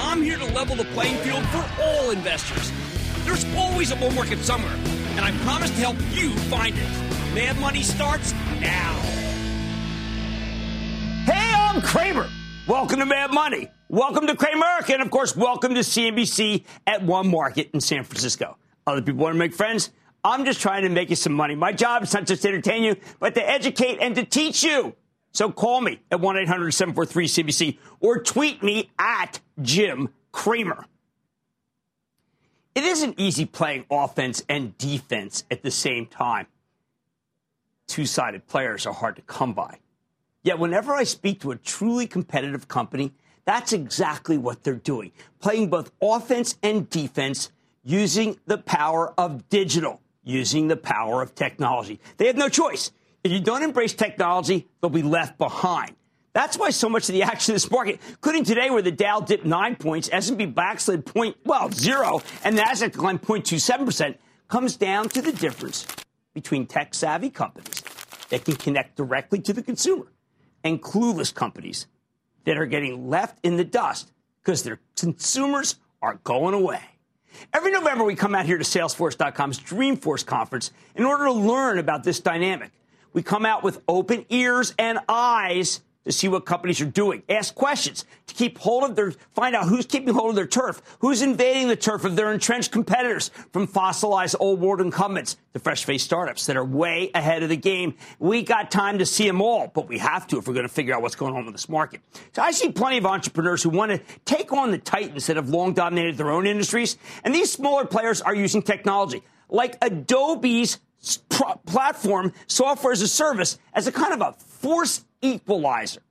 I'm here to level the playing field for all investors. There's always a bull market somewhere, and I promise to help you find it. Mad Money starts now. Hey, I'm Cramer. Welcome to Mad Money. Welcome to Cramerica, and of course, welcome to CNBC at One Market in San Francisco. Other people want to make friends? I'm just trying to make you some money. My job is not just to entertain you, but to educate and to teach you. So call me at 1-800-743-CNBC or tweet me at Jim Cramer. It isn't easy playing offense and defense at the same time. Two-sided players are hard to come by. Yet whenever I speak to a truly competitive company, that's exactly what they're doing, playing both offense and defense using the power of digital, using the power of technology. They have no choice. If you don't embrace technology, they'll be left behind. That's why so much of the action in this market, including today where the Dow dipped 9 points, S&P backslid 0.0, and the Nasdaq declined 0.27%, comes down to the difference between tech-savvy companies that can connect directly to the consumer and clueless companies that are getting left in the dust because their consumers are going away. Every November, we come out here to Salesforce.com's Dreamforce conference in order to learn about this dynamic. We come out with open ears and eyes to see what companies are doing, ask questions to find out who's keeping hold of their turf, who's invading the turf of their entrenched competitors, from fossilized old world incumbents to fresh-faced startups that are way ahead of the game. We got time to see them all, but we have to if we're going to figure out what's going on with this market. So I see plenty of entrepreneurs who want to take on the titans that have long dominated their own industries, and these smaller players are using technology, like Adobe's platform, software as a service, as a kind of a force equalizer.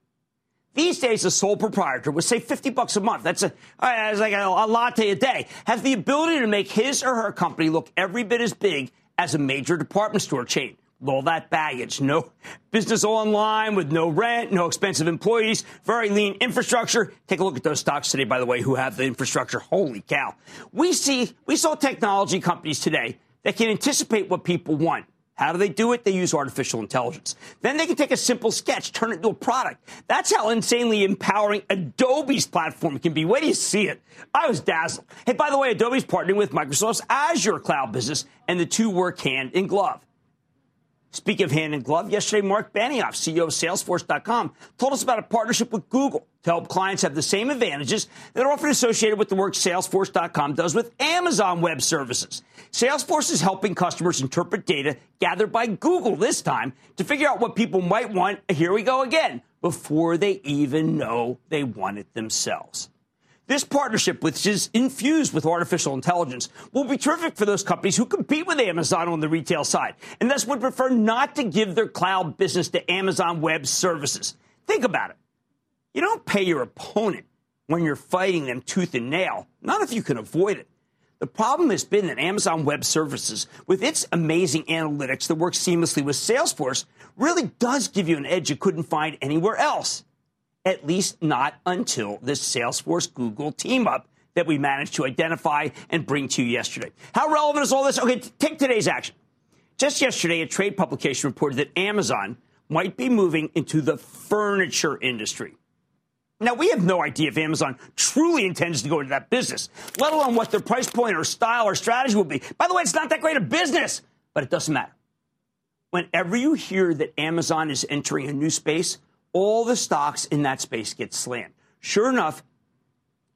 These days, a sole proprietor with, say, $50 a month, that's like a latte a day, has the ability to make his or her company look every bit as big as a major department store chain. With all that baggage, no business online, with no rent, no expensive employees, very lean infrastructure. Take a look at those stocks today, by the way, who have the infrastructure. Holy cow. We saw technology companies today that can anticipate what people want. How do they do it? They use artificial intelligence. Then they can take a simple sketch, turn it into a product. That's how insanely empowering Adobe's platform can be. Where do you see it? I was dazzled. Hey, by the way, Adobe's partnering with Microsoft's Azure cloud business, and the two work hand in glove. Speaking of hand in glove, yesterday, Mark Benioff, CEO of Salesforce.com, told us about a partnership with Google to help clients have the same advantages that are often associated with the work Salesforce.com does with Amazon Web Services. Salesforce is helping customers interpret data gathered by Google this time to figure out what people might want, here we go again, before they even know they want it themselves. This partnership, which is infused with artificial intelligence, will be terrific for those companies who compete with Amazon on the retail side and thus would prefer not to give their cloud business to Amazon Web Services. Think about it. You don't pay your opponent when you're fighting them tooth and nail, not if you can avoid it. The problem has been that Amazon Web Services, with its amazing analytics that works seamlessly with Salesforce, really does give you an edge you couldn't find anywhere else. At least not until this Salesforce-Google team-up that we managed to identify and bring to you yesterday. How relevant is all this? Okay, take today's action. Just yesterday, a trade publication reported that Amazon might be moving into the furniture industry. Now, we have no idea if Amazon truly intends to go into that business, let alone what their price point or style or strategy will be. By the way, it's not that great a business, but it doesn't matter. Whenever you hear that Amazon is entering a new space, all the stocks in that space get slammed. Sure enough,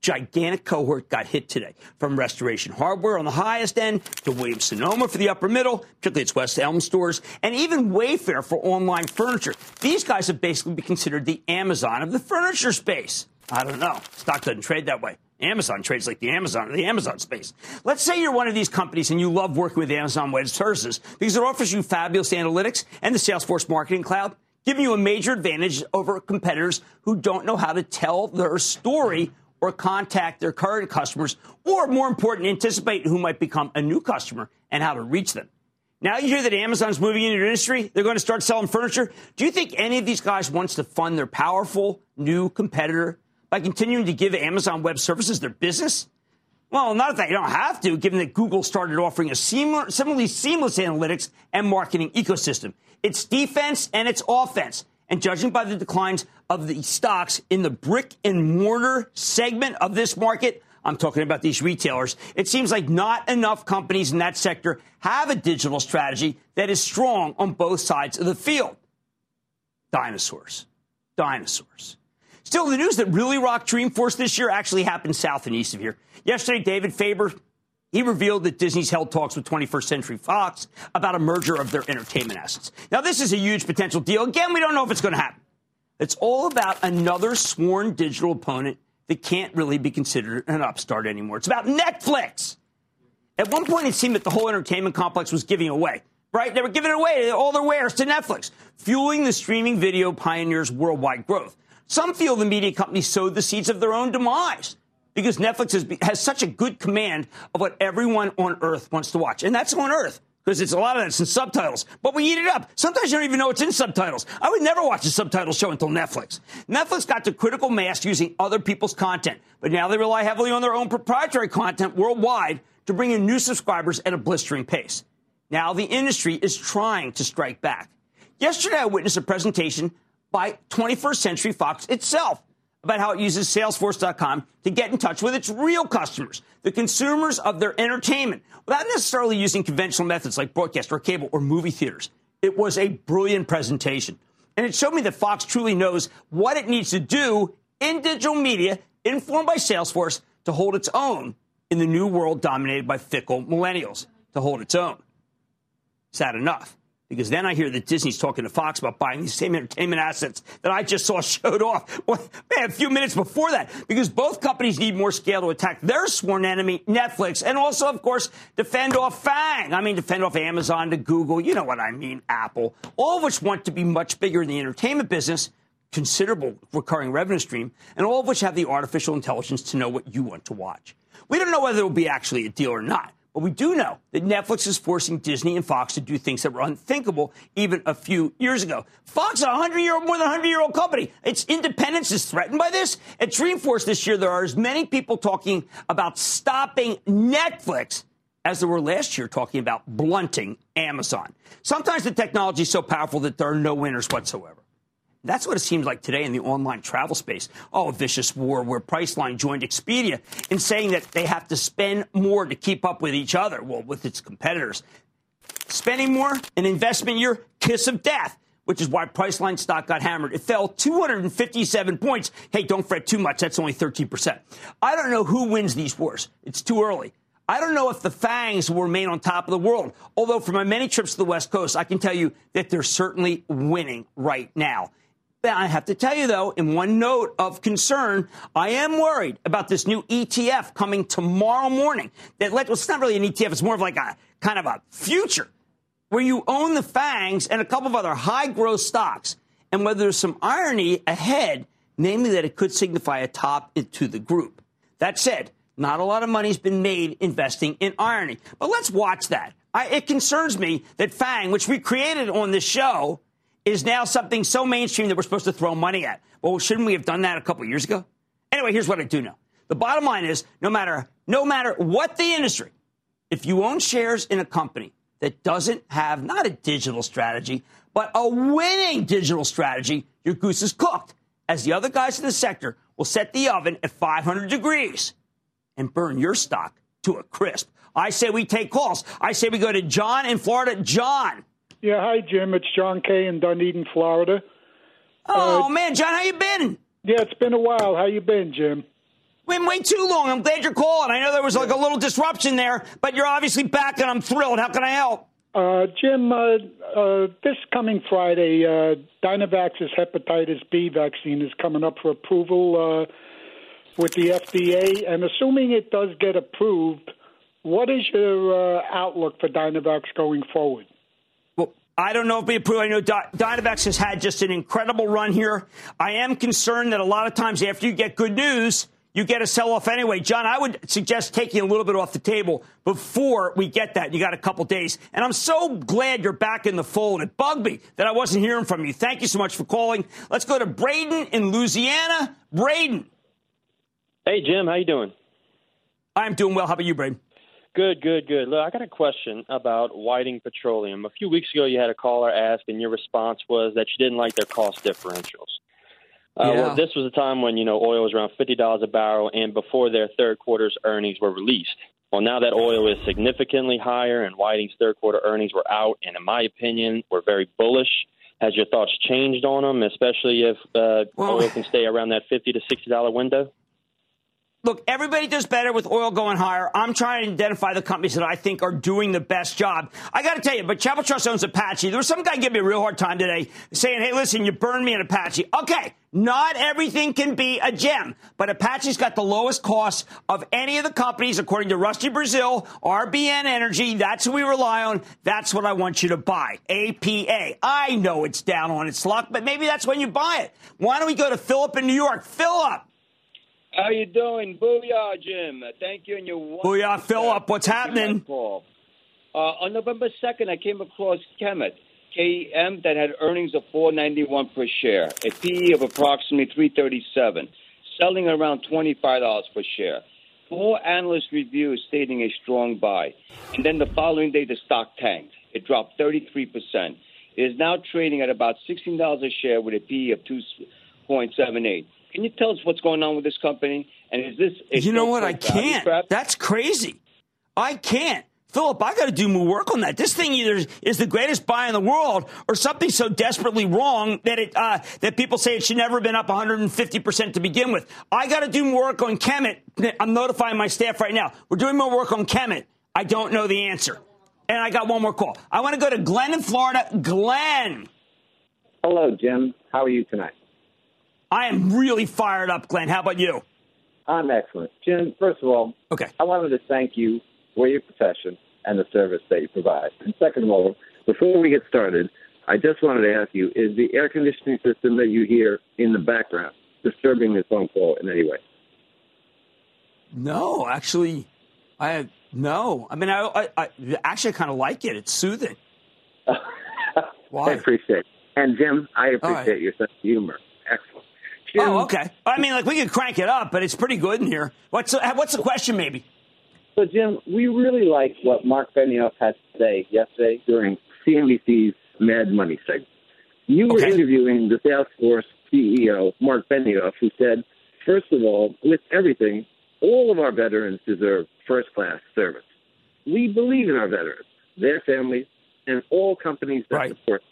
gigantic cohort got hit today, from Restoration Hardware on the highest end to Williams-Sonoma for the upper middle, particularly its West Elm stores, and even Wayfair for online furniture. These guys have basically been considered the Amazon of the furniture space. I don't know. Stock doesn't trade that way. Amazon trades like the Amazon of the Amazon space. Let's say you're one of these companies and you love working with Amazon Web Services because it offers you fabulous analytics and the Salesforce Marketing Cloud, giving you a major advantage over competitors who don't know how to tell their story or contact their current customers, or more important, anticipate who might become a new customer and how to reach them. Now you hear that Amazon's moving into your industry, they're going to start selling furniture. Do you think any of these guys wants to fund their powerful new competitor by continuing to give Amazon Web Services their business? Well, not if they don't have to, given that Google started offering a similarly seamless analytics and marketing ecosystem. It's defense and it's offense. And judging by the declines of the stocks in the brick and mortar segment of this market, I'm talking about these retailers, it seems like not enough companies in that sector have a digital strategy that is strong on both sides of the field. Dinosaurs. Still, the news that really rocked Dreamforce this year actually happened south and east of here. Yesterday, David Faber, he revealed that Disney's held talks with 21st Century Fox about a merger of their entertainment assets. Now, this is a huge potential deal. Again, we don't know if it's going to happen. It's all about another sworn digital opponent that can't really be considered an upstart anymore. It's about Netflix. At one point, it seemed that the whole entertainment complex was giving away, right? They were giving away all their wares to Netflix, fueling the streaming video pioneer's worldwide growth. Some feel the media company sowed the seeds of their own demise, because Netflix has such a good command of what everyone on Earth wants to watch. And that's on Earth, because it's a lot of that's in subtitles. But we eat it up. Sometimes you don't even know it's in subtitles. I would never watch a subtitle show until Netflix. Netflix got to critical mass using other people's content, but now they rely heavily on their own proprietary content worldwide to bring in new subscribers at a blistering pace. Now the industry is trying to strike back. Yesterday, I witnessed a presentation by 21st Century Fox itself about how it uses Salesforce.com to get in touch with its real customers, the consumers of their entertainment, without necessarily using conventional methods like broadcast or cable or movie theaters. It was a brilliant presentation, and it showed me that Fox truly knows what it needs to do in digital media, informed by Salesforce, to hold its own in the new world dominated by fickle millennials, to hold its own. Sad enough, because then I hear that Disney's talking to Fox about buying these same entertainment assets that I just saw showed off, well, man, a few minutes before that, because both companies need more scale to attack their sworn enemy, Netflix, and also, of course, defend off Amazon to Google, you know what I mean, Apple, all of which want to be much bigger in the entertainment business, considerable recurring revenue stream, and all of which have the artificial intelligence to know what you want to watch. We don't know whether it will be actually a deal or not, but we do know that Netflix is forcing Disney and Fox to do things that were unthinkable even a few years ago. Fox is more than a 100-year-old company. Its independence is threatened by this. At Dreamforce this year, there are as many people talking about stopping Netflix as there were last year talking about blunting Amazon. Sometimes the technology is so powerful that there are no winners whatsoever. That's what it seems like today in the online travel space. Oh, a vicious war where Priceline joined Expedia in saying that they have to spend more to keep up with each other, well, with its competitors. Spending more, an investment year, kiss of death, which is why Priceline stock got hammered. It fell 257 points. Hey, don't fret too much. That's only 13%. I don't know who wins these wars. It's too early. I don't know if the fangs will remain on top of the world, although for my many trips to the West Coast, I can tell you that they're certainly winning right now. I have to tell you, though, in one note of concern, I am worried about this new ETF coming tomorrow morning. It's not really an ETF. It's more of like a kind of a future where you own the fangs and a couple of other high growth stocks, and whether there's some irony ahead, namely that it could signify a top into the group. That said, not a lot of money has been made investing in irony. But let's watch that. It concerns me that FANG, which we created on this show, is now something so mainstream that we're supposed to throw money at. Well, shouldn't we have done that a couple of years ago? Anyway, here's what I do know. The bottom line is, no matter what the industry, if you own shares in a company that doesn't have not a digital strategy, but a winning digital strategy, your goose is cooked, as the other guys in the sector will set the oven at 500 degrees and burn your stock to a crisp. I say we take calls. I say we go to John in Florida. John. Yeah, hi, Jim. It's John Kay in Dunedin, Florida. Oh, man, John, how you been? Yeah, it's been a while. How you been, Jim? Been way too long. I'm glad you're calling. I know there was like a little disruption there, but you're obviously back, and I'm thrilled. How can I help? Jim, this coming Friday, Dynavax's hepatitis B vaccine is coming up for approval with the FDA, and assuming it does get approved, what is your outlook for Dynavax going forward? Well, I don't know if we approve. I know Dynavax has had just an incredible run here. I am concerned that a lot of times after you get good news, you get a sell-off anyway. John, I would suggest taking a little bit off the table before we get that. You got a couple days. And I'm so glad you're back in the fold. It bugged me that I wasn't hearing from you. Thank you so much for calling. Let's go to Braden in Louisiana. Braden. Hey, Jim. How you doing? I'm doing well. How about you, Braden? Good. Look, I got a question about Whiting Petroleum. A few weeks ago, you had a caller ask, and your response was that you didn't like their cost differentials. Well, this was a time when, you know, oil was around $50 a barrel and before their third quarter's earnings were released. Well, now that oil is significantly higher and Whiting's third quarter earnings were out and, in my opinion, were very bullish. Has your thoughts changed on them, especially if oil can stay around that $50 to $60 window? Look, everybody does better with oil going higher. I'm trying to identify the companies that I think are doing the best job. I got to tell you, but Chapel Trust owns Apache. There was some guy giving me a real hard time today saying, hey, listen, you burned me in Apache. Okay, not everything can be a gem, but Apache's got the lowest cost of any of the companies, according to Rusty Brazil, RBN Energy. That's who we rely on. That's what I want you to buy. APA. I know it's down on its luck, but maybe that's when you buy it. Why don't we go to Philip in New York? Philip. How you doing? Booyah, Jim. Thank you. And your Booyah, Philip. What's happening? On November 2nd, I came across Kemet, KM, that had earnings of $4.91 per share, a PE of approximately 337, selling around $25 per share. Four analyst reviews stating a strong buy. And then the following day, the stock tanked. It dropped 33%. It is now trading at about $16 a share with a PE of 2.78. Can you tell us what's going on with this company? And is this a you know what? I can't. Crap? That's crazy. I can't. Philip, I got to do more work on that. This thing either is the greatest buy in the world or something so desperately wrong that it that people say it should never have been up 150% to begin with. I got to do more work on Kemet. I'm notifying my staff right now. We're doing more work on Kemet. I don't know the answer. And I got one more call. I want to go to Glenn in Florida. Glenn. Hello, Jim. How are you tonight? I am really fired up, Glenn. How about you? I'm excellent. Jim, first of all, I wanted to thank you for your profession and the service that you provide. And second of all, before we get started, I just wanted to ask you, is the air conditioning system that you hear in the background disturbing this phone call in any way? No, actually, no. I mean, I actually kind of like it. It's soothing. I appreciate it. And, Jim, I appreciate your sense of humor. Excellent. Jim, I mean, like, we could crank it up, but it's pretty good in here. What's the question, maybe? So, Jim, we really like what Mark Benioff had to say yesterday during CNBC's Mad Money segment. You were interviewing the Salesforce CEO, Mark Benioff, who said, first of all, with everything, all of our veterans deserve first-class service. We believe in our veterans, their families, and all companies that support them.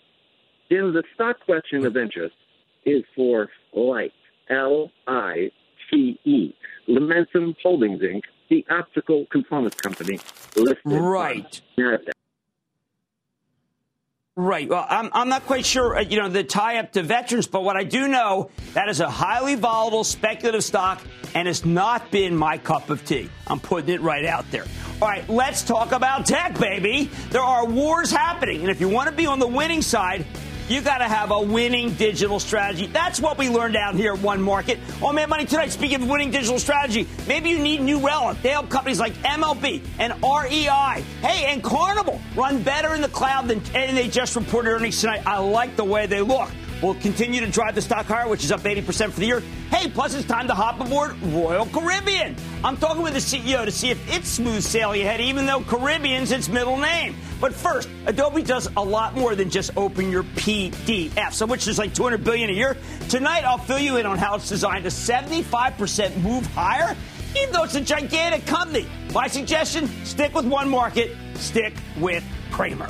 Jim, the stock question of interest is for Light, L-I-T-E, Lumentum Holdings, Inc., the optical components company listed on Nasdaq. Right. Well, I'm not quite sure, you know, the tie-up to veterans, but what I do know, that is a highly volatile speculative stock and has not been my cup of tea. I'm putting it right out there. All right, let's talk about tech, baby. There are wars happening, and if you want to be on the winning side, you got to have a winning digital strategy. That's what we learned out here at One Market. On Mad Money tonight, speaking of winning digital strategy, maybe you need New Relic. They help companies like MLB and REI. Hey, and Carnival run better in the cloud than, and they just reported earnings tonight. I like the way they look. will continue to drive the stock higher, which is up 80% for the year. Hey, plus it's time to hop aboard Royal Caribbean. I'm talking with the CEO to see if it's smooth sailing ahead, even though Caribbean's its middle name. But first, Adobe does a lot more than just open your PDFs, of which there's like $200 billion a year. Tonight, I'll fill you in on how it's designed to 75% move higher, even though it's a gigantic company. My suggestion, stick with one market, stick with Cramer.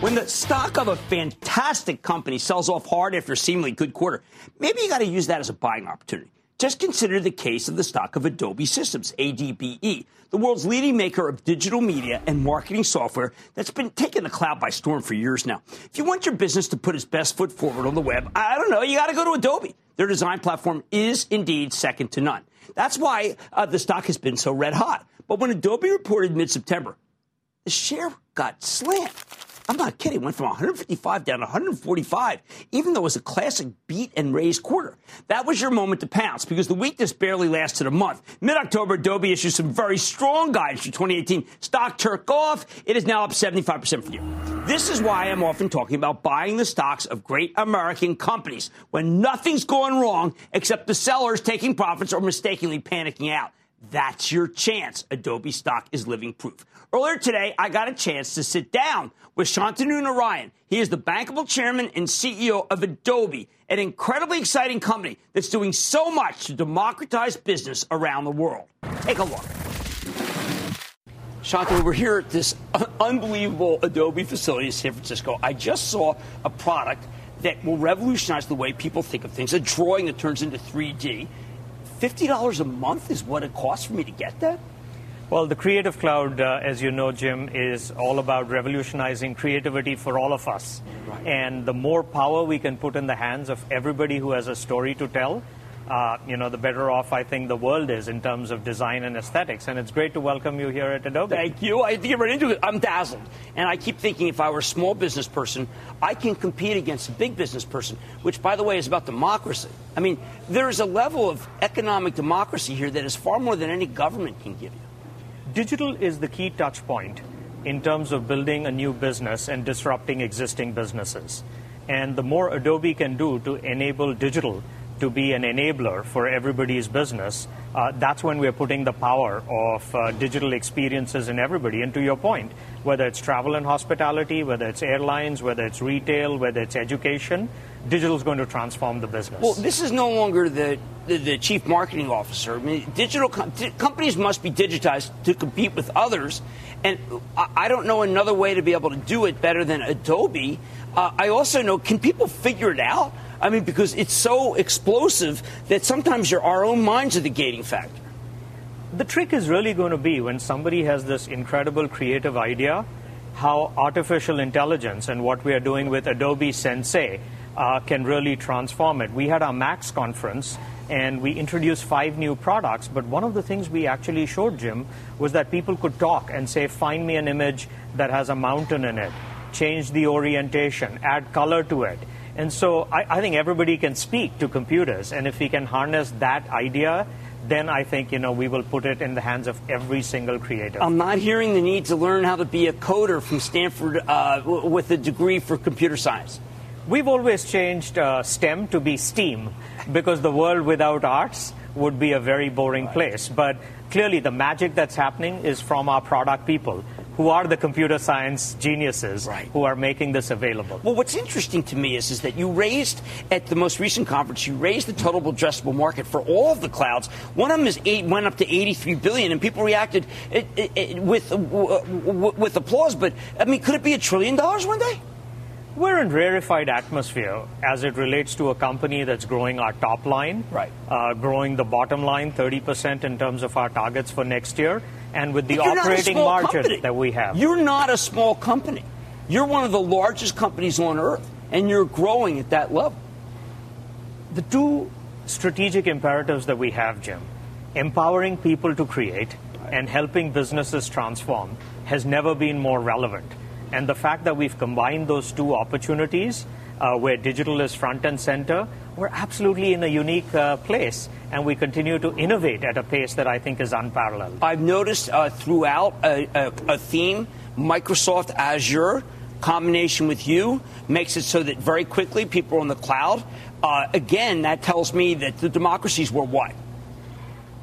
When the stock of a fantastic company sells off hard after a seemingly good quarter, maybe you got to use that as a buying opportunity. Just consider the case of the stock of Adobe Systems, ADBE, the world's leading maker of digital media and marketing software that's been taking the cloud by storm for years now. If you want your business to put its best foot forward on the web, you got to go to Adobe. Their design platform is indeed second to none. That's why the stock has been so red hot. But when Adobe reported mid-September, the share got slammed. I'm not kidding. It went from 155 down to 145, even though it was a classic beat and raise quarter. That was your moment to pounce because the weakness barely lasted a month. Mid-October, Adobe issued some very strong guidance for 2018. Stock took off. It is now up 75% for the year. This is why I'm often talking about buying the stocks of great American companies when nothing's going wrong except the sellers taking profits or mistakenly panicking out. That's your chance. Adobe stock is living proof. Earlier today, I got a chance to sit down with Shantanu Narayen. He is the bankable chairman and CEO of Adobe, an incredibly exciting company that's doing so much to democratize business around the world. Take a look. Shantanu, we're here at this unbelievable Adobe facility in San Francisco. I just saw a product that will revolutionize the way people think of things, a drawing that turns into 3D. $50 a month is what it costs for me to get that? Well, the Creative Cloud, as you know, Jim, is all about revolutionizing creativity for all of us. Right. And the more power we can put in the hands of everybody who has a story to tell, the better off I think the world is in terms of design and aesthetics. And it's great to welcome you here at Adobe. Thank you. I think I'm dazzled. And I keep thinking if I were a small business person, I can compete against a big business person, which, by the way, is about democracy. I mean, there is a level of economic democracy here that is far more than any government can give you. Digital is the key touch point in terms of building a new business and disrupting existing businesses. And the more Adobe can do to enable digital to be an enabler for everybody's business, that's when we're putting the power of digital experiences in everybody. And to your point, whether it's travel and hospitality, whether it's airlines, whether it's retail, whether it's education, digital is going to transform the business. Well, this is no longer the chief marketing officer. I mean, digital companies must be digitized to compete with others. And I don't know another way to be able to do it better than Adobe. I also know, can people figure it out? I mean, because it's so explosive that sometimes our own minds are the gating factor. The trick is really going to be when somebody has this incredible creative idea, how artificial intelligence and what we are doing with Adobe Sensei can really transform it. We had our Max conference, and we introduced 5 new products. But one of the things we actually showed, Jim, was that people could talk and say, find me an image that has a mountain in it, change the orientation, add color to it. And so I think everybody can speak to computers. And if we can harness that idea, then I think, we will put it in the hands of every single creator. I'm not hearing the need to learn how to be a coder from Stanford with a degree for computer science. We've always changed STEM to be STEAM because the world without arts would be a very boring place. But clearly the magic that's happening is from our product people, who are the computer science geniuses who are making this available. Well, what's interesting to me is that you raised, at the most recent conference, you raised the total addressable market for all of the clouds. One of them went up to $83 billion, and people reacted with applause. But, I mean, could it be $1 trillion one day? We're in rarefied atmosphere as it relates to a company that's growing our top line, growing the bottom line 30% in terms of our targets for next year, and with the operating margin that we have. You're not a small company. You're one of the largest companies on earth, and you're growing at that level. The two strategic imperatives that we have, Jim, empowering people to create and helping businesses transform, has never been more relevant. And the fact that we've combined those two opportunities, where digital is front and center, we're absolutely in a unique place, and we continue to innovate at a pace that I think is unparalleled. I've noticed throughout a theme, Microsoft Azure, combination with you, makes it so that very quickly people are on the cloud. Again, that tells me that the democracies were what?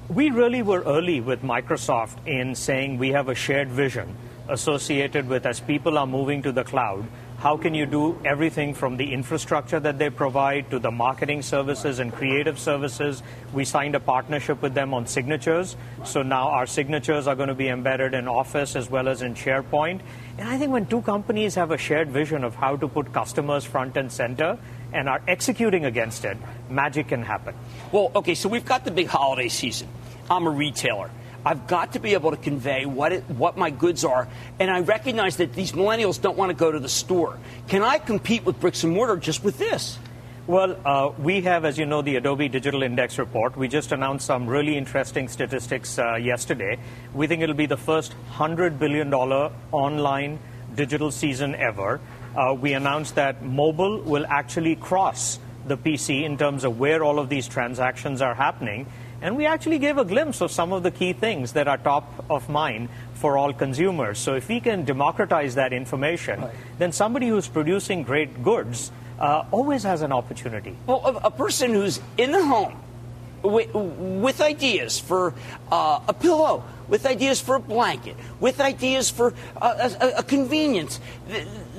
We really were early with Microsoft in saying we have a shared vision associated with, as people are moving to the cloud, how can you do everything from the infrastructure that they provide to the marketing services and creative services? We signed a partnership with them on signatures. So now our signatures are going to be embedded in Office as well as in SharePoint. And I think when two companies have a shared vision of how to put customers front and center and are executing against it, magic can happen. Well, okay, so we've got the big holiday season. I'm a retailer. I've got to be able to convey what my goods are, and I recognize that these millennials don't want to go to the store. Can I compete with bricks and mortar just with this? Well, we have, as you know, the Adobe Digital Index report. We just announced some really interesting statistics yesterday. We think it'll be the first $100 billion online digital season ever. We announced that mobile will actually cross the PC in terms of where all of these transactions are happening. And we actually gave a glimpse of some of the key things that are top of mind for all consumers. So if we can democratize that information, right, then somebody who's producing great goods always has an opportunity. Well, a person who's in the home with ideas for a pillow, with ideas for a blanket, with ideas for a convenience,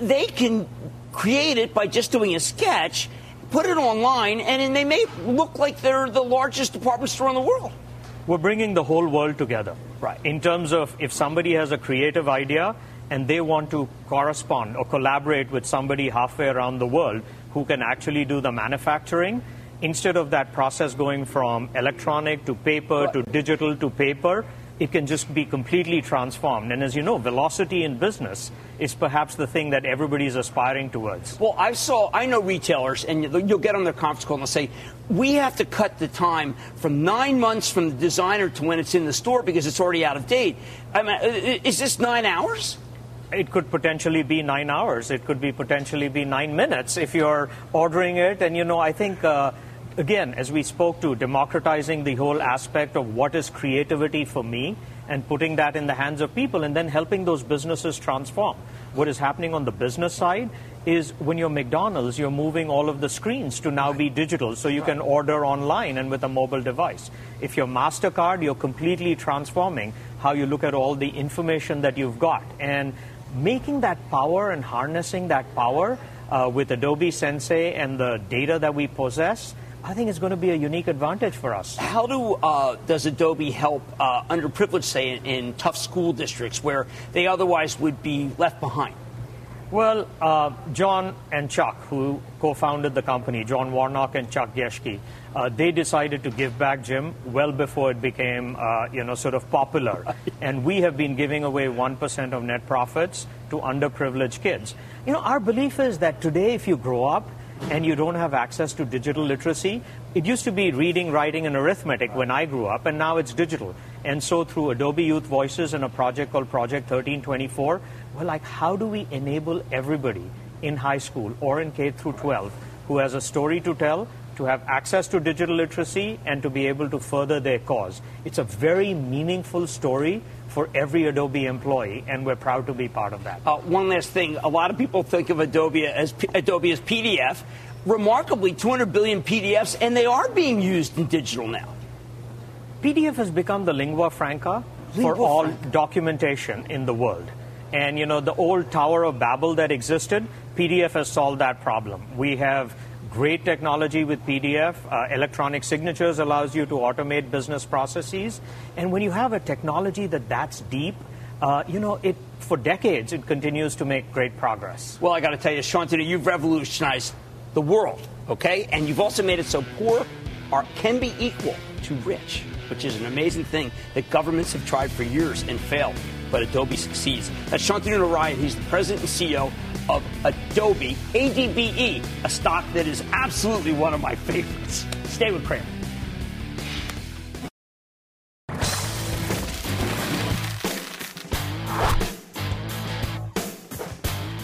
they can create it by just doing a sketch, put it online, and then they may look like they're the largest department store in the world. We're bringing the whole world together, right? In terms of if somebody has a creative idea and they want to correspond or collaborate with somebody halfway around the world who can actually do the manufacturing, instead of that process going from electronic to paper, right, to digital to paper, it can just be completely transformed. And as you know, velocity in business is perhaps the thing that everybody is aspiring towards. Well, I know retailers, and you'll get on their conference call and they'll say, we have to cut the time from 9 months from the designer to when it's in the store because it's already out of date. I mean, is this 9 hours? It could potentially be 9 hours. It could be potentially be 9 minutes if you're ordering it. And, you know, I think... Again, as we spoke to, democratizing the whole aspect of what is creativity for me and putting that in the hands of people and then helping those businesses transform. What is happening on the business side is when you're McDonald's, you're moving all of the screens to now be digital, so you can order online and with a mobile device. If you're MasterCard, you're completely transforming how you look at all the information that you've got. And making that power and harnessing that power with Adobe Sensei and the data that we possess, I think it's going to be a unique advantage for us. How does Adobe help underprivileged, say, in tough school districts where they otherwise would be left behind? Well, John and Chuck, who co-founded the company, John Warnock and Chuck Geschke, they decided to give back, Jim, well before it became, sort of popular. And we have been giving away 1% of net profits to underprivileged kids. You know, our belief is that today, if you grow up and you don't have access to digital literacy, it used to be reading, writing, and arithmetic when I grew up, and now it's digital. And so through Adobe Youth Voices and a project called Project 1324, we're like, how do we enable everybody in high school or in K through 12 who has a story to tell to have access to digital literacy and to be able to further their cause? It's a very meaningful story for every Adobe employee, and we're proud to be part of that. One last thing. A lot of people think of Adobe as PDF. Remarkably, 200 billion PDFs, and they are being used in digital now. PDF has become the lingua franca for all documentation in the world. And, you know, the old Tower of Babel that existed, PDF has solved that problem. We have great technology with PDF. Electronic signatures allows you to automate business processes. And when you have a technology that's deep, for decades, it continues to make great progress. Well, I got to tell you, Shantanu, you've revolutionized the world, okay? And you've also made it so poor can be equal to rich, which is an amazing thing that governments have tried for years and failed. but Adobe succeeds. That's Shantanu Narayen. He's the president and CEO of Adobe, ADBE, a stock that is absolutely one of my favorites. Stay with Cramer.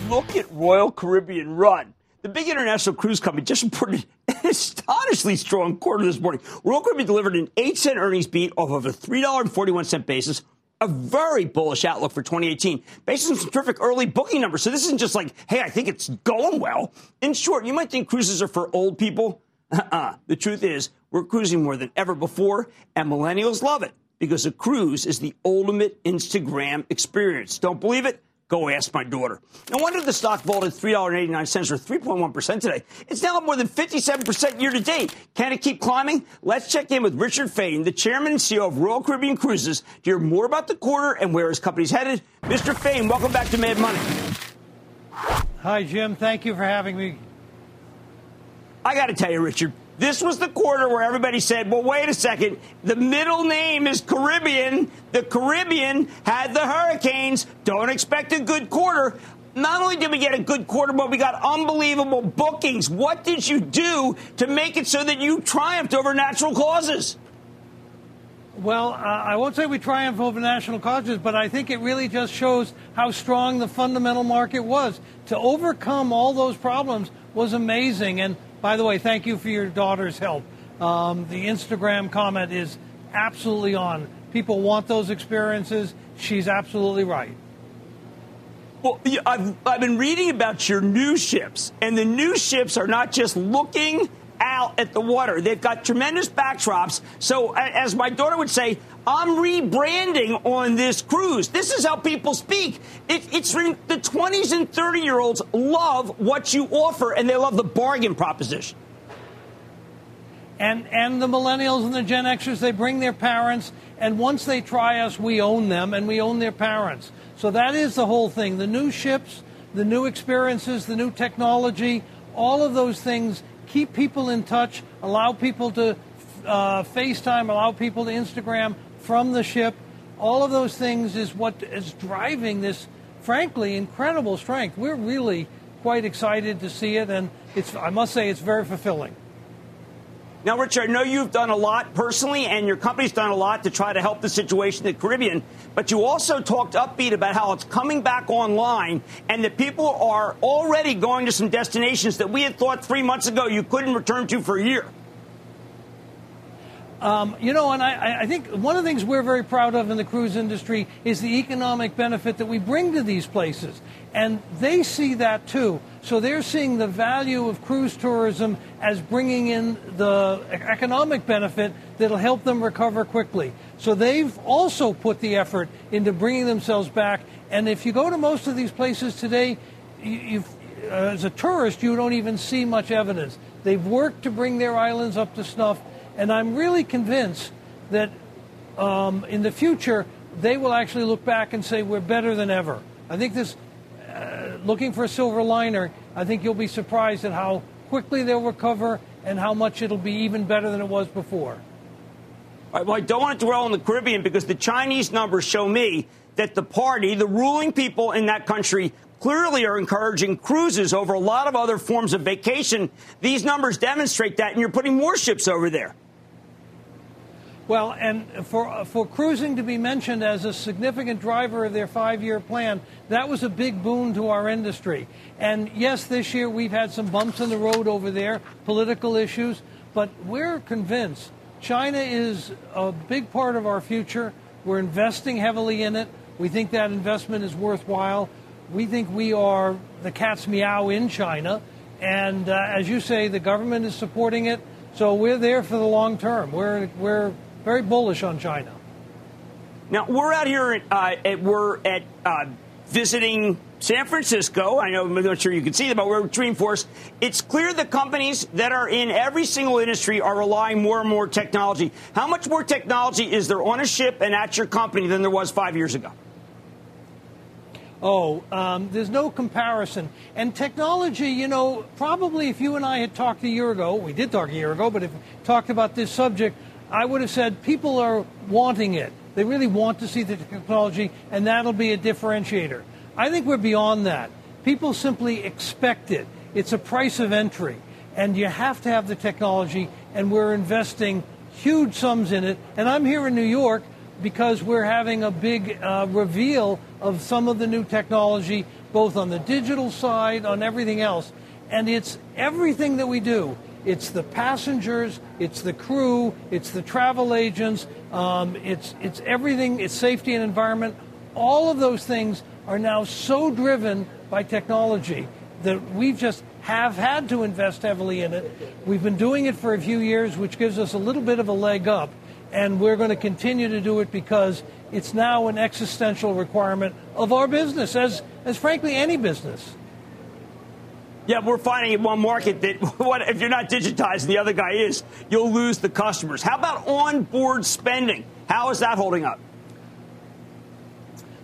Look at Royal Caribbean run. The big international cruise company just reported an astonishingly strong quarter this morning. Royal Caribbean delivered an 8-cent earnings beat off of a $3.41 basis, a very bullish outlook for 2018, based on some terrific early booking numbers. So this isn't just like, hey, I think it's going well. In short, you might think cruises are for old people. The truth is, we're cruising more than ever before, and millennials love it because a cruise is the ultimate Instagram experience. Don't believe it? Go ask my daughter. No wonder the stock vaulted $3.89 or 3.1% today. It's now up more than 57% year to date. Can it keep climbing? Let's check in with Richard Fain, the chairman and CEO of Royal Caribbean Cruises, to hear more about the quarter and where his company's headed. Mr. Fain, welcome back to Mad Money. Hi, Jim. Thank you for having me. I got to tell you, Richard, this was the quarter where everybody said, well, wait a second, the middle name is Caribbean. The Caribbean had the hurricanes. Don't expect a good quarter. Not only did we get a good quarter, but we got unbelievable bookings. What did you do to make it so that you triumphed over natural causes? Well, I won't say we triumphed over national causes, but I think it really just shows how strong the fundamental market was. To overcome all those problems was amazing. And by the way, thank you for your daughter's help. The Instagram comment is absolutely on. People want those experiences. She's absolutely right. Well, I've been reading about your new ships, and the new ships are not just looking out at the water. They've got tremendous backdrops. So as my daughter would say, I'm rebranding on this cruise. This is how people speak. It's the 20s and 30-year-olds love what you offer, and they love the bargain proposition. And the millennials and the Gen Xers, they bring their parents, and once they try us, we own them, and we own their parents. So that is the whole thing. The new ships, the new experiences, the new technology, all of those things keep people in touch, allow people to FaceTime, allow people to Instagram from the ship. All of those things is what is driving this, frankly, incredible strength. We're really quite excited to see it, and I must say it's very fulfilling. Now, Richard, I know you've done a lot personally, and your company's done a lot to try to help the situation in the Caribbean, but you also talked upbeat about how it's coming back online and that people are already going to some destinations that we had thought 3 months ago you couldn't return to for a year. And I think one of the things we're very proud of in the cruise industry is the economic benefit that we bring to these places. And they see that, too. So they're seeing the value of cruise tourism as bringing in the economic benefit that'll help them recover quickly. So they've also put the effort into bringing themselves back. And if you go to most of these places today, as a tourist, you don't even see much evidence. They've worked to bring their islands up to snuff. And I'm really convinced that in the future, they will actually look back and say, we're better than ever. I think this, looking for a silver liner, I think you'll be surprised at how quickly they'll recover and how much it'll be even better than it was before. All right, well, I don't want to dwell on the Caribbean because the Chinese numbers show me that the party, the ruling people in that country, clearly are encouraging cruises over a lot of other forms of vacation. These numbers demonstrate that, and you're putting more ships over there. Well, and for cruising to be mentioned as a significant driver of their 5-year plan, that was a big boon to our industry. And yes, this year we've had some bumps in the road over there, political issues, but we're convinced China is a big part of our future. We're investing heavily in it. We think that investment is worthwhile. We think we are the cat's meow in China. And as you say, the government is supporting it. So we're there for the long term. We're very bullish on China. Now, we're out here visiting San Francisco. I know, I'm not sure you can see them, but we're at Dreamforce. It's clear the companies that are in every single industry are relying more and more technology. How much more technology is there on a ship and at your company than there was 5 years ago? There's no comparison. And technology, probably if you and I had talked a year ago, we did talk a year ago, but if we talked about this subject, I would have said people are wanting it. They really want to see the technology, and that'll be a differentiator. I think we're beyond that. People simply expect it. It's a price of entry, and you have to have the technology, and we're investing huge sums in it. And I'm here in New York because we're having a big reveal of some of the new technology, both on the digital side, on everything else. And it's everything that we do. It's the passengers, it's the crew, it's the travel agents, it's everything, it's safety and environment. All of those things are now so driven by technology that we just have had to invest heavily in it. We've been doing it for a few years, which gives us a little bit of a leg up, and we're going to continue to do it because it's now an existential requirement of our business, as frankly any business. Yeah, we're finding in one market that if you're not digitized and the other guy is, you'll lose the customers. How about onboard spending? How is that holding up?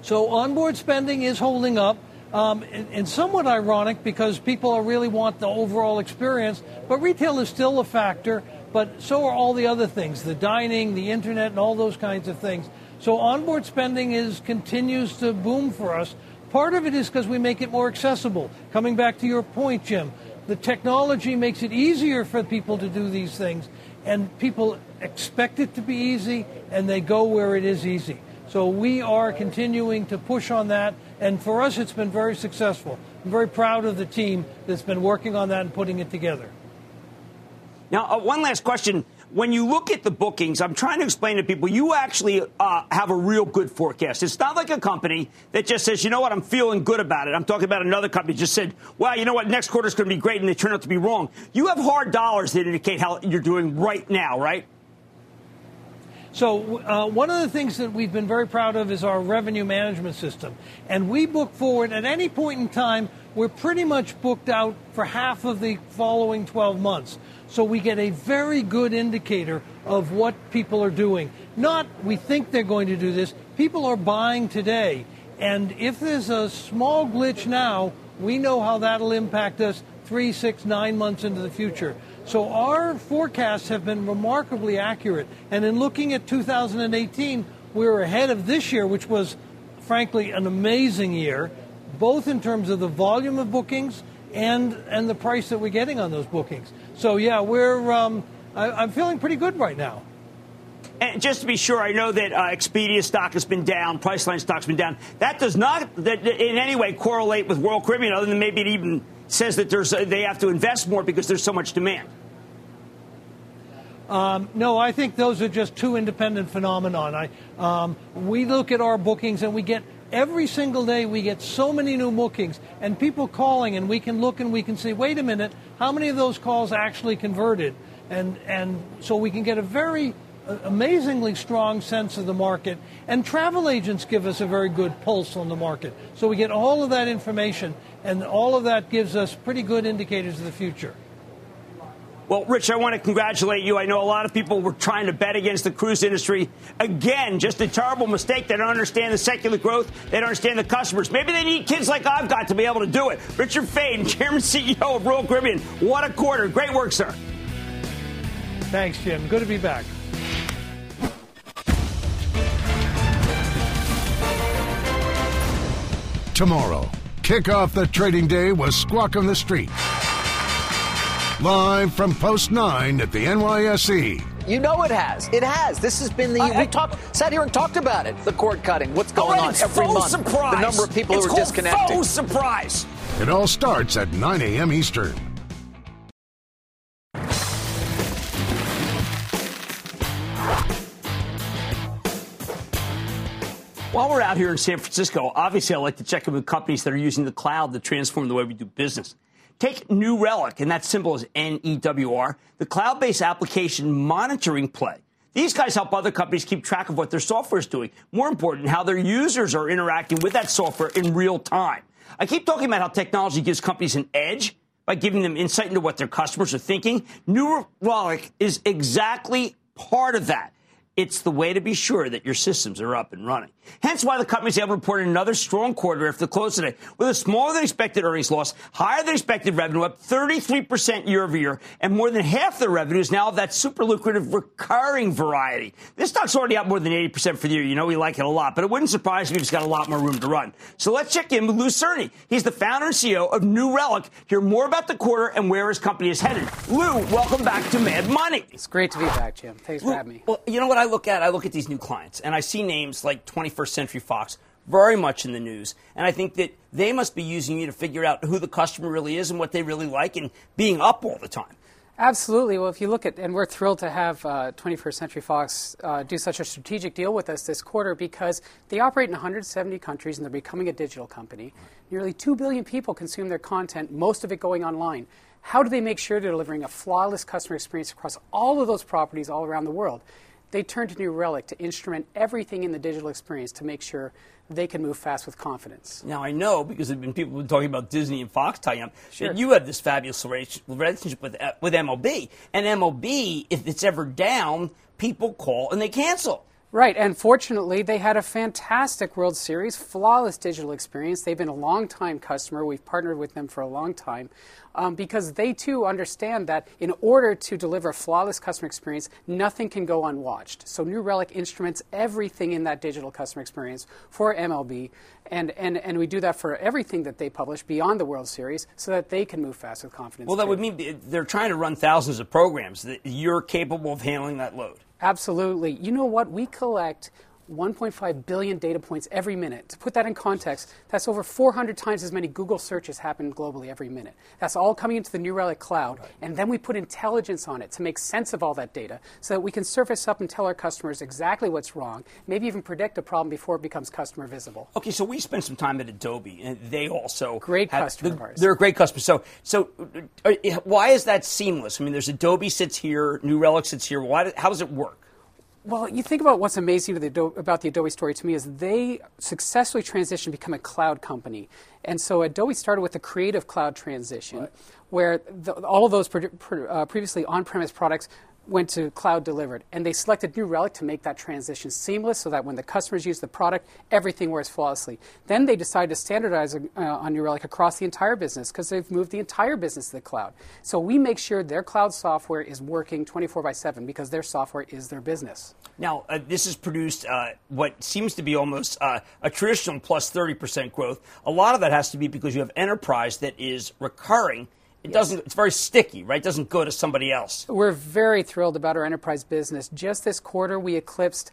So onboard spending is holding up, and somewhat ironic because people really want the overall experience, but retail is still a factor, but so are all the other things, the dining, the internet, and all those kinds of things. So onboard spending continues to boom for us. Part of it is because we make it more accessible. Coming back to your point, Jim, the technology makes it easier for people to do these things, and people expect it to be easy, and they go where it is easy. So we are continuing to push on that, and for us it's been very successful. I'm very proud of the team that's been working on that and putting it together. Now, one last question. When you look at the bookings, I'm trying to explain to people, you actually have a real good forecast. It's not like a company that just says, you know what, I'm feeling good about it. I'm talking about another company just said, well, you know what, next quarter's going to be great, and they turn out to be wrong. You have hard dollars that indicate how you're doing right now, right? So one of the things that we've been very proud of is our revenue management system. And we book forward at any point in time. We're pretty much booked out for half of the following 12 months. So we get a very good indicator of what people are doing. Not we think they're going to do this. People are buying today. And if there's a small glitch now, we know how that'll impact us 3, 6, 9 months into the future. So our forecasts have been remarkably accurate. And in looking at 2018, we were ahead of this year, which was, frankly, an amazing year, both in terms of the volume of bookings and the price that we're getting on those bookings. So, yeah, we're I'm feeling pretty good right now. And just to be sure, I know that Expedia stock has been down, Priceline stock's been down. That does not in any way correlate with Royal Caribbean, other than maybe it even says that they have to invest more because there's so much demand. No, I think those are just two independent phenomenon. We look at our bookings, and we get every single day we get so many new bookings and people calling, and we can look and we can say, wait a minute, how many of those calls actually converted? And so we can get a very amazingly strong sense of the market, and travel agents give us a very good pulse on the market. So we get all of that information, and all of that gives us pretty good indicators of the future. Well, Rich, I want to congratulate you. I know a lot of people were trying to bet against the cruise industry. Again, just a terrible mistake. They don't understand the secular growth. They don't understand the customers. Maybe they need kids like I've got to be able to do it. Richard Fain, Chairman and CEO of Royal Caribbean. What a quarter. Great work, sir. Thanks, Jim. Good to be back. Tomorrow, kick off the trading day with Squawk on the Street. Live from Post 9 at the NYSE. You know it has. It has. This has been the... sat here and talked about it. The cord cutting. What's going on every month. Surprise. The number of people who are disconnecting. It's called faux surprise. It all starts at 9 a.m. Eastern. While we're out here in San Francisco, obviously I like to check in with companies that are using the cloud to transform the way we do business. Take New Relic, and that symbol is NEWR, the cloud-based application monitoring play. These guys help other companies keep track of what their software is doing. More important, how their users are interacting with that software in real time. I keep talking about how technology gives companies an edge by giving them insight into what their customers are thinking. New Relic is exactly part of that. It's the way to be sure that your systems are up and running. Hence why the company's able to report another strong quarter after the close today, with a smaller than expected earnings loss, higher than expected revenue up 33% year over year, and more than half the revenue is now of that super lucrative recurring variety. This stock's already up more than 80% for the year. You know we like it a lot, but it wouldn't surprise me if it's got a lot more room to run. So let's check in with Lew Cirne. He's the founder and CEO of New Relic. Hear more about the quarter and where his company is headed. Lew, welcome back to Mad Money. It's great to be back, Jim. Thanks for having me. Well, you know what I look at these new clients, and I see names like 21st Century Fox very much in the news, and I think that they must be using you to figure out who the customer really is and what they really like and being up all the time. Absolutely. Well, if you look at, and we're thrilled to have 21st Century Fox do such a strategic deal with us this quarter, because they operate in 170 countries and they're becoming a digital company. Nearly 2 billion people consume their content, most of it going online. How do they make sure they're delivering a flawless customer experience across all of those properties all around the world? They turn to New Relic to instrument everything in the digital experience to make sure they can move fast with confidence. Now, I know, because there have been people talking about Disney and Fox tying up, that you have this fabulous relationship with MLB. And MLB, if it's ever down, people call and they cancel. Right, and fortunately, they had a fantastic World Series, flawless digital experience. They've been a long-time customer. We've partnered with them for a long time because they, too, understand that in order to deliver a flawless customer experience, nothing can go unwatched. So New Relic instruments everything in that digital customer experience for MLB, and we do that for everything that they publish beyond the World Series so that they can move fast with confidence. Well, that would mean they're trying to run thousands of programs. That you're capable of handling that load. Absolutely. You know what? We collect 1.5 billion data points every minute. To put that in context, that's over 400 times as many Google searches happen globally every minute. That's all coming into the New Relic Cloud. Right. And then we put intelligence on it to make sense of all that data so that we can surface up and tell our customers exactly what's wrong, maybe even predict a problem before it becomes customer visible. Okay, so we spent some time at Adobe, and they also... Great customers. They're a great customer. So why is that seamless? I mean, there's Adobe sits here, New Relic sits here. How does it work? Well, you think about what's amazing about the Adobe story to me is they successfully transitioned to become a cloud company. And so Adobe started with the Creative Cloud transition, right, where all of those previously on-premise products went to cloud delivered. And they selected New Relic to make that transition seamless so that when the customers use the product, everything works flawlessly. Then they decided to standardize on New Relic across the entire business because they've moved the entire business to the cloud. So we make sure their cloud software is working 24/7 because their software is their business. Now, this has produced what seems to be almost a traditional plus 30% growth. A lot of that has to be because you have enterprise that is recurring. It's very sticky, right? It doesn't go to somebody else. We're very thrilled about our enterprise business. Just this quarter, we eclipsed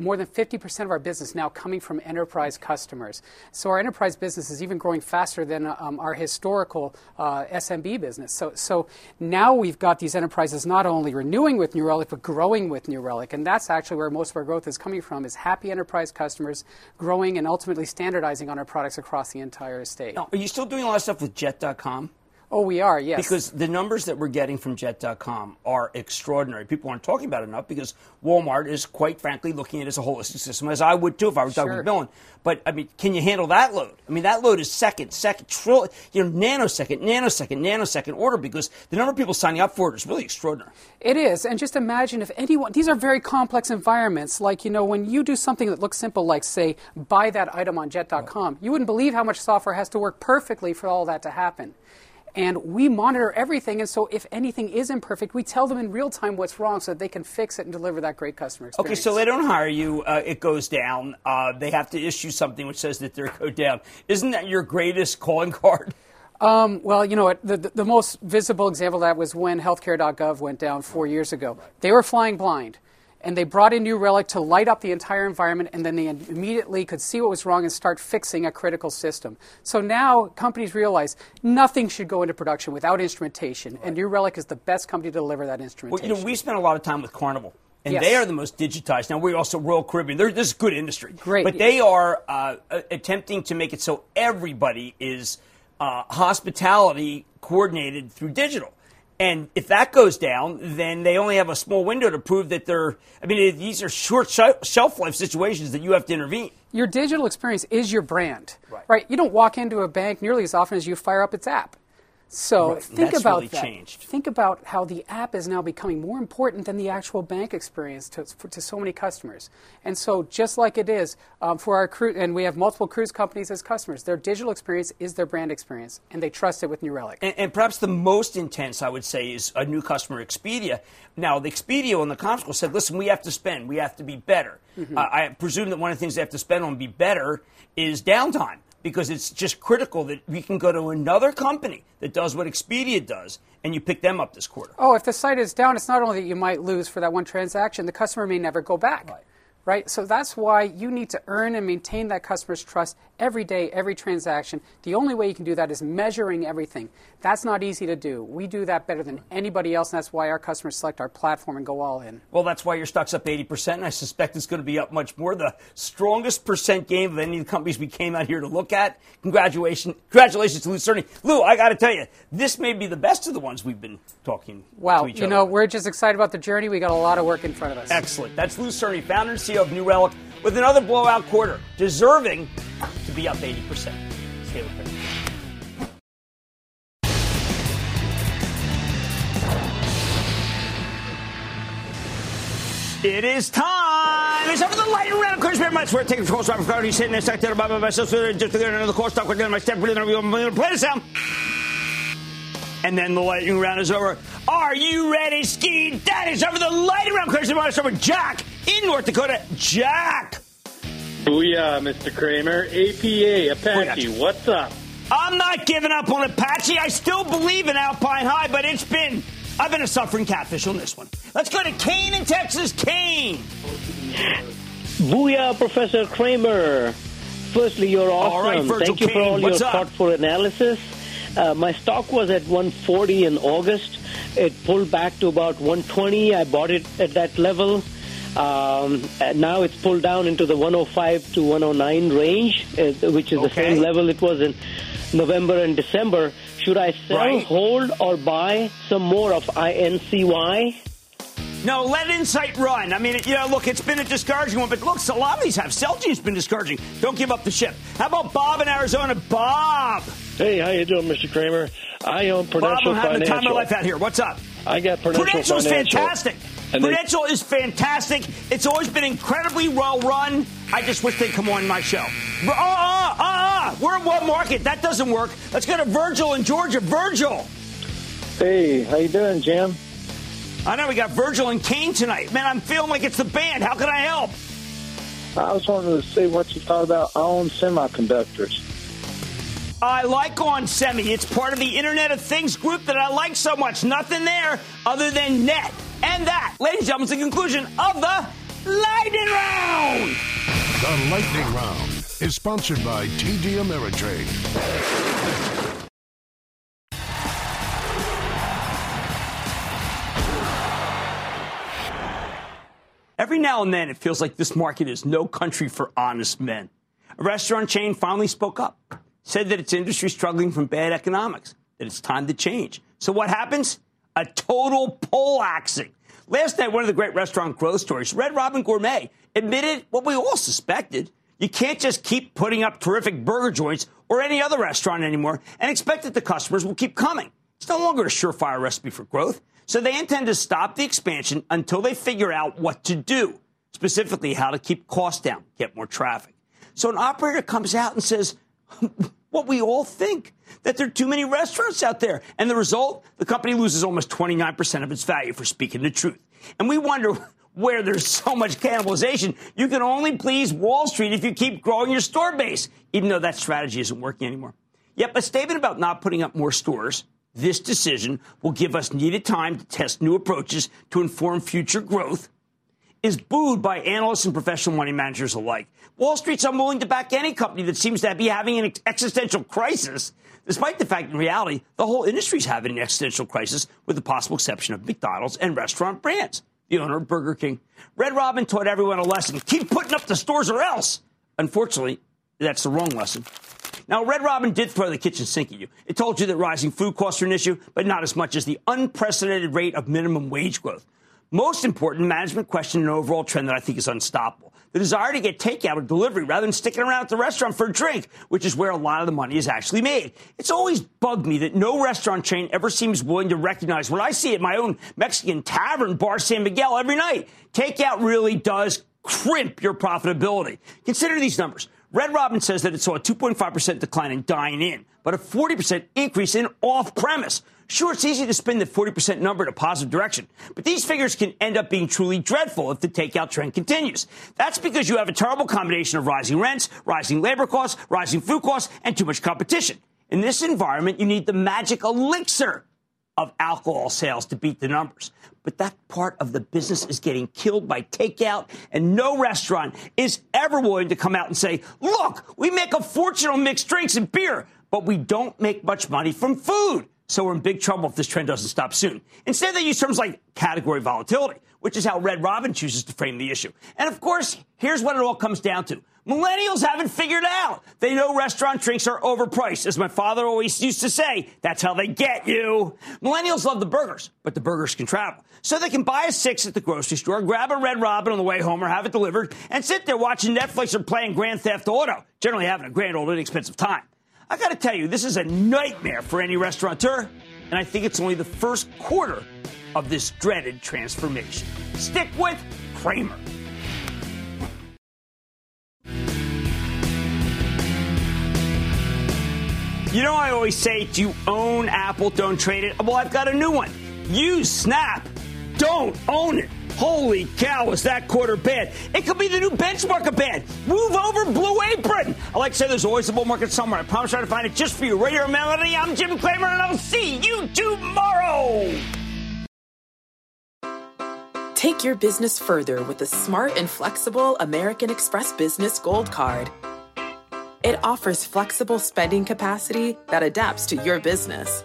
more than 50% of our business now coming from enterprise customers. So our enterprise business is even growing faster than our historical SMB business. So now we've got these enterprises not only renewing with New Relic, but growing with New Relic. And that's actually where most of our growth is coming from, is happy enterprise customers growing and ultimately standardizing on our products across the entire estate. Now, are you still doing a lot of stuff with Jet.com? Oh, we are, yes. Because the numbers that we're getting from Jet.com are extraordinary. People aren't talking about it enough because Walmart is, quite frankly, looking at it as a holistic system, as I would, too, if I was talking with Bill. But, I mean, can you handle that load? I mean, that load is nanosecond order, because the number of people signing up for it is really extraordinary. It is. And just imagine if anyone – these are very complex environments. Like, you know, when you do something that looks simple, like, say, buy that item on Jet.com, you wouldn't believe how much software has to work perfectly for all that to happen. And we monitor everything, and so if anything is imperfect, we tell them in real time what's wrong so that they can fix it and deliver that great customer experience. Okay, so they don't hire you. It goes down. They have to issue something which says that they're go down. Isn't that your greatest calling card? Well, you know, the most visible example of that was when healthcare.gov went down 4 years ago. Right. They were flying blind. And they brought in New Relic to light up the entire environment, and then they immediately could see what was wrong and start fixing a critical system. So now companies realize nothing should go into production without instrumentation, right, and New Relic is the best company to deliver that instrumentation. Well, you know, we spent a lot of time with Carnival, and yes, they are the most digitized. Now, we're also Royal Caribbean. This is good industry. Great. But they are attempting to make it so everybody is hospitality coordinated through digital. And if that goes down, then they only have a small window to prove that these are short shelf life situations that you have to intervene. Your digital experience is your brand, right? You don't walk into a bank nearly as often as you fire up its app. So think about that. That's really changed. Think about how the app is now becoming more important than the actual bank experience to so many customers. And so just like it is for our cruise, and we have multiple cruise companies as customers, their digital experience is their brand experience, and they trust it with New Relic. And perhaps the most intense, I would say, is a new customer, Expedia. Now, the Expedia on the comp school said, listen, we have to spend. We have to be better. Mm-hmm. I presume that one of the things they have to spend on be better is downtime, because it's just critical that we can go to another company that does what Expedia does, and you pick them up this quarter. Oh, if the site is down, it's not only that you might lose for that one transaction, the customer may never go back. Right? So that's why you need to earn and maintain that customer's trust every day, every transaction. The only way you can do that is measuring everything. That's not easy to do. We do that better than anybody else, and that's why our customers select our platform and go all in. Well, that's why your stock's up 80%, and I suspect it's going to be up much more. The strongest percent gain of any of the companies we came out here to look at. Congratulations to Lew Cirne. Lew, I got to tell you, this may be the best of the ones we've been talking to each other. Wow, you know, we're just excited about the journey. We got a lot of work in front of us. Excellent. That's Lew Cirne, founder and CEO of New Relic, with another blowout quarter, deserving to be up 80%. Stay with us. It is time. It's over the light and red. Of course, very much. We're taking calls from Cardi. Sitting next to myself, just to get another call. Stop with my step. We're going to play the sound. And then the lightning round is over. Are you ready, Ski? That is over. The lightning round. Question number one with Jack in North Dakota. Jack. Booyah, Mr. Cramer. APA, Apache, what's up? I'm not giving up on Apache. I still believe in Alpine High, but I've been a suffering catfish on this one. Let's go to Kane in Texas. Kane. Booyah, Professor Cramer. Firstly, you're awesome. All right, Virgil Thank you Kane. For all what's your up? Thoughtful analysis. My stock was at 140 in August. It pulled back to about 120. I bought it at that level. Now it's pulled down into the 105 to 109 range, which is the same level it was in November and December. Should I sell, hold, or buy some more of INCY? No, let Insight run. I mean, look, it's been a discouraging one, but look, a lot of these have. Celgene's been discouraging. Don't give up the ship. How about Bob in Arizona? Bob! Hey, how you doing, Mr. Cramer? I own Prudential Financial. Bob, I'm having the time of my life out here. What's up? I got Prudential Financial. Prudential's fantastic. Prudential is fantastic. It's always been incredibly well run. I just wish they'd come on my show. We're in one market. That doesn't work. Let's go to Virgil in Georgia. Virgil. Hey, how you doing, Jim? I know we got Virgil and Kane tonight. Man, I'm feeling like it's the band. How can I help? I was wanting to see what you thought about ON Semiconductors. I like ON Semi. It's part of the Internet of Things group that I like so much. Nothing there other than net. And that, ladies and gentlemen, is the conclusion of the Lightning Round. The Lightning Round is sponsored by TD Ameritrade. Every now and then, it feels like this market is no country for honest men. A restaurant chain finally spoke up, said that its industry is struggling from bad economics, that it's time to change. So what happens? A total pole axing. Last night, one of the great restaurant growth stories, Red Robin Gourmet, admitted what we all suspected. You can't just keep putting up terrific burger joints or any other restaurant anymore and expect that the customers will keep coming. It's no longer a surefire recipe for growth. So they intend to stop the expansion until they figure out what to do, specifically how to keep costs down, get more traffic. So an operator comes out and says what we all think, that there are too many restaurants out there. And the result, the company loses almost 29% of its value for speaking the truth. And we wonder where there's so much cannibalization. You can only please Wall Street if you keep growing your store base, even though that strategy isn't working anymore. Yep, a statement about not putting up more stores. This decision will give us needed time to test new approaches to inform future growth, is booed by analysts and professional money managers alike. Wall Street's unwilling to back any company that seems to be having an existential crisis, despite the fact in reality, the whole industry's having an existential crisis with the possible exception of McDonald's and restaurant brands, the owner of Burger King. Red Robin taught everyone a lesson. Keep putting up the stores or else. Unfortunately, that's the wrong lesson. Now, Red Robin did throw the kitchen sink at you. It told you that rising food costs are an issue, but not as much as the unprecedented rate of minimum wage growth. Most important, management questioned an overall trend that I think is unstoppable. The desire to get takeout or delivery rather than sticking around at the restaurant for a drink, which is where a lot of the money is actually made. It's always bugged me that no restaurant chain ever seems willing to recognize what I see at my own Mexican tavern, Bar San Miguel, every night. Takeout really does crimp your profitability. Consider these numbers. Red Robin says that it saw a 2.5% decline in dine-in, but a 40% increase in off-premise. Sure, it's easy to spin the 40% number in a positive direction, but these figures can end up being truly dreadful if the takeout trend continues. That's because you have a terrible combination of rising rents, rising labor costs, rising food costs, and too much competition. In this environment, you need the magic elixir of alcohol sales to beat the numbers. But that part of the business is getting killed by takeout, and no restaurant is ever willing to come out and say, look, we make a fortune on mixed drinks and beer, but we don't make much money from food. So we're in big trouble if this trend doesn't stop soon. Instead, they use terms like category volatility, which is how Red Robin chooses to frame the issue. And, of course, here's what it all comes down to. Millennials haven't figured it out. They know restaurant drinks are overpriced. As my father always used to say, that's how they get you. Millennials love the burgers, but the burgers can travel. So they can buy a six at the grocery store, grab a Red Robin on the way home or have it delivered, and sit there watching Netflix or playing Grand Theft Auto, generally having a grand old inexpensive time. I got to tell you, this is a nightmare for any restaurateur, and I think it's only the first quarter of this dreaded transformation. Stick with Cramer. You know, I always say, do you own Apple? Don't trade it. Well, I've got a new one. Use Snap. Don't own it. Holy cow, was that quarter bad? It could be the new benchmark of bad. Move over, Blue Apron. I like to say there's always a bull market somewhere. I promise I'll try to find it just for you. Right here on Mad Money, I'm Jim Cramer, and I'll see you tomorrow. Take your business further with the smart and flexible American Express Business Gold Card. It offers flexible spending capacity that adapts to your business.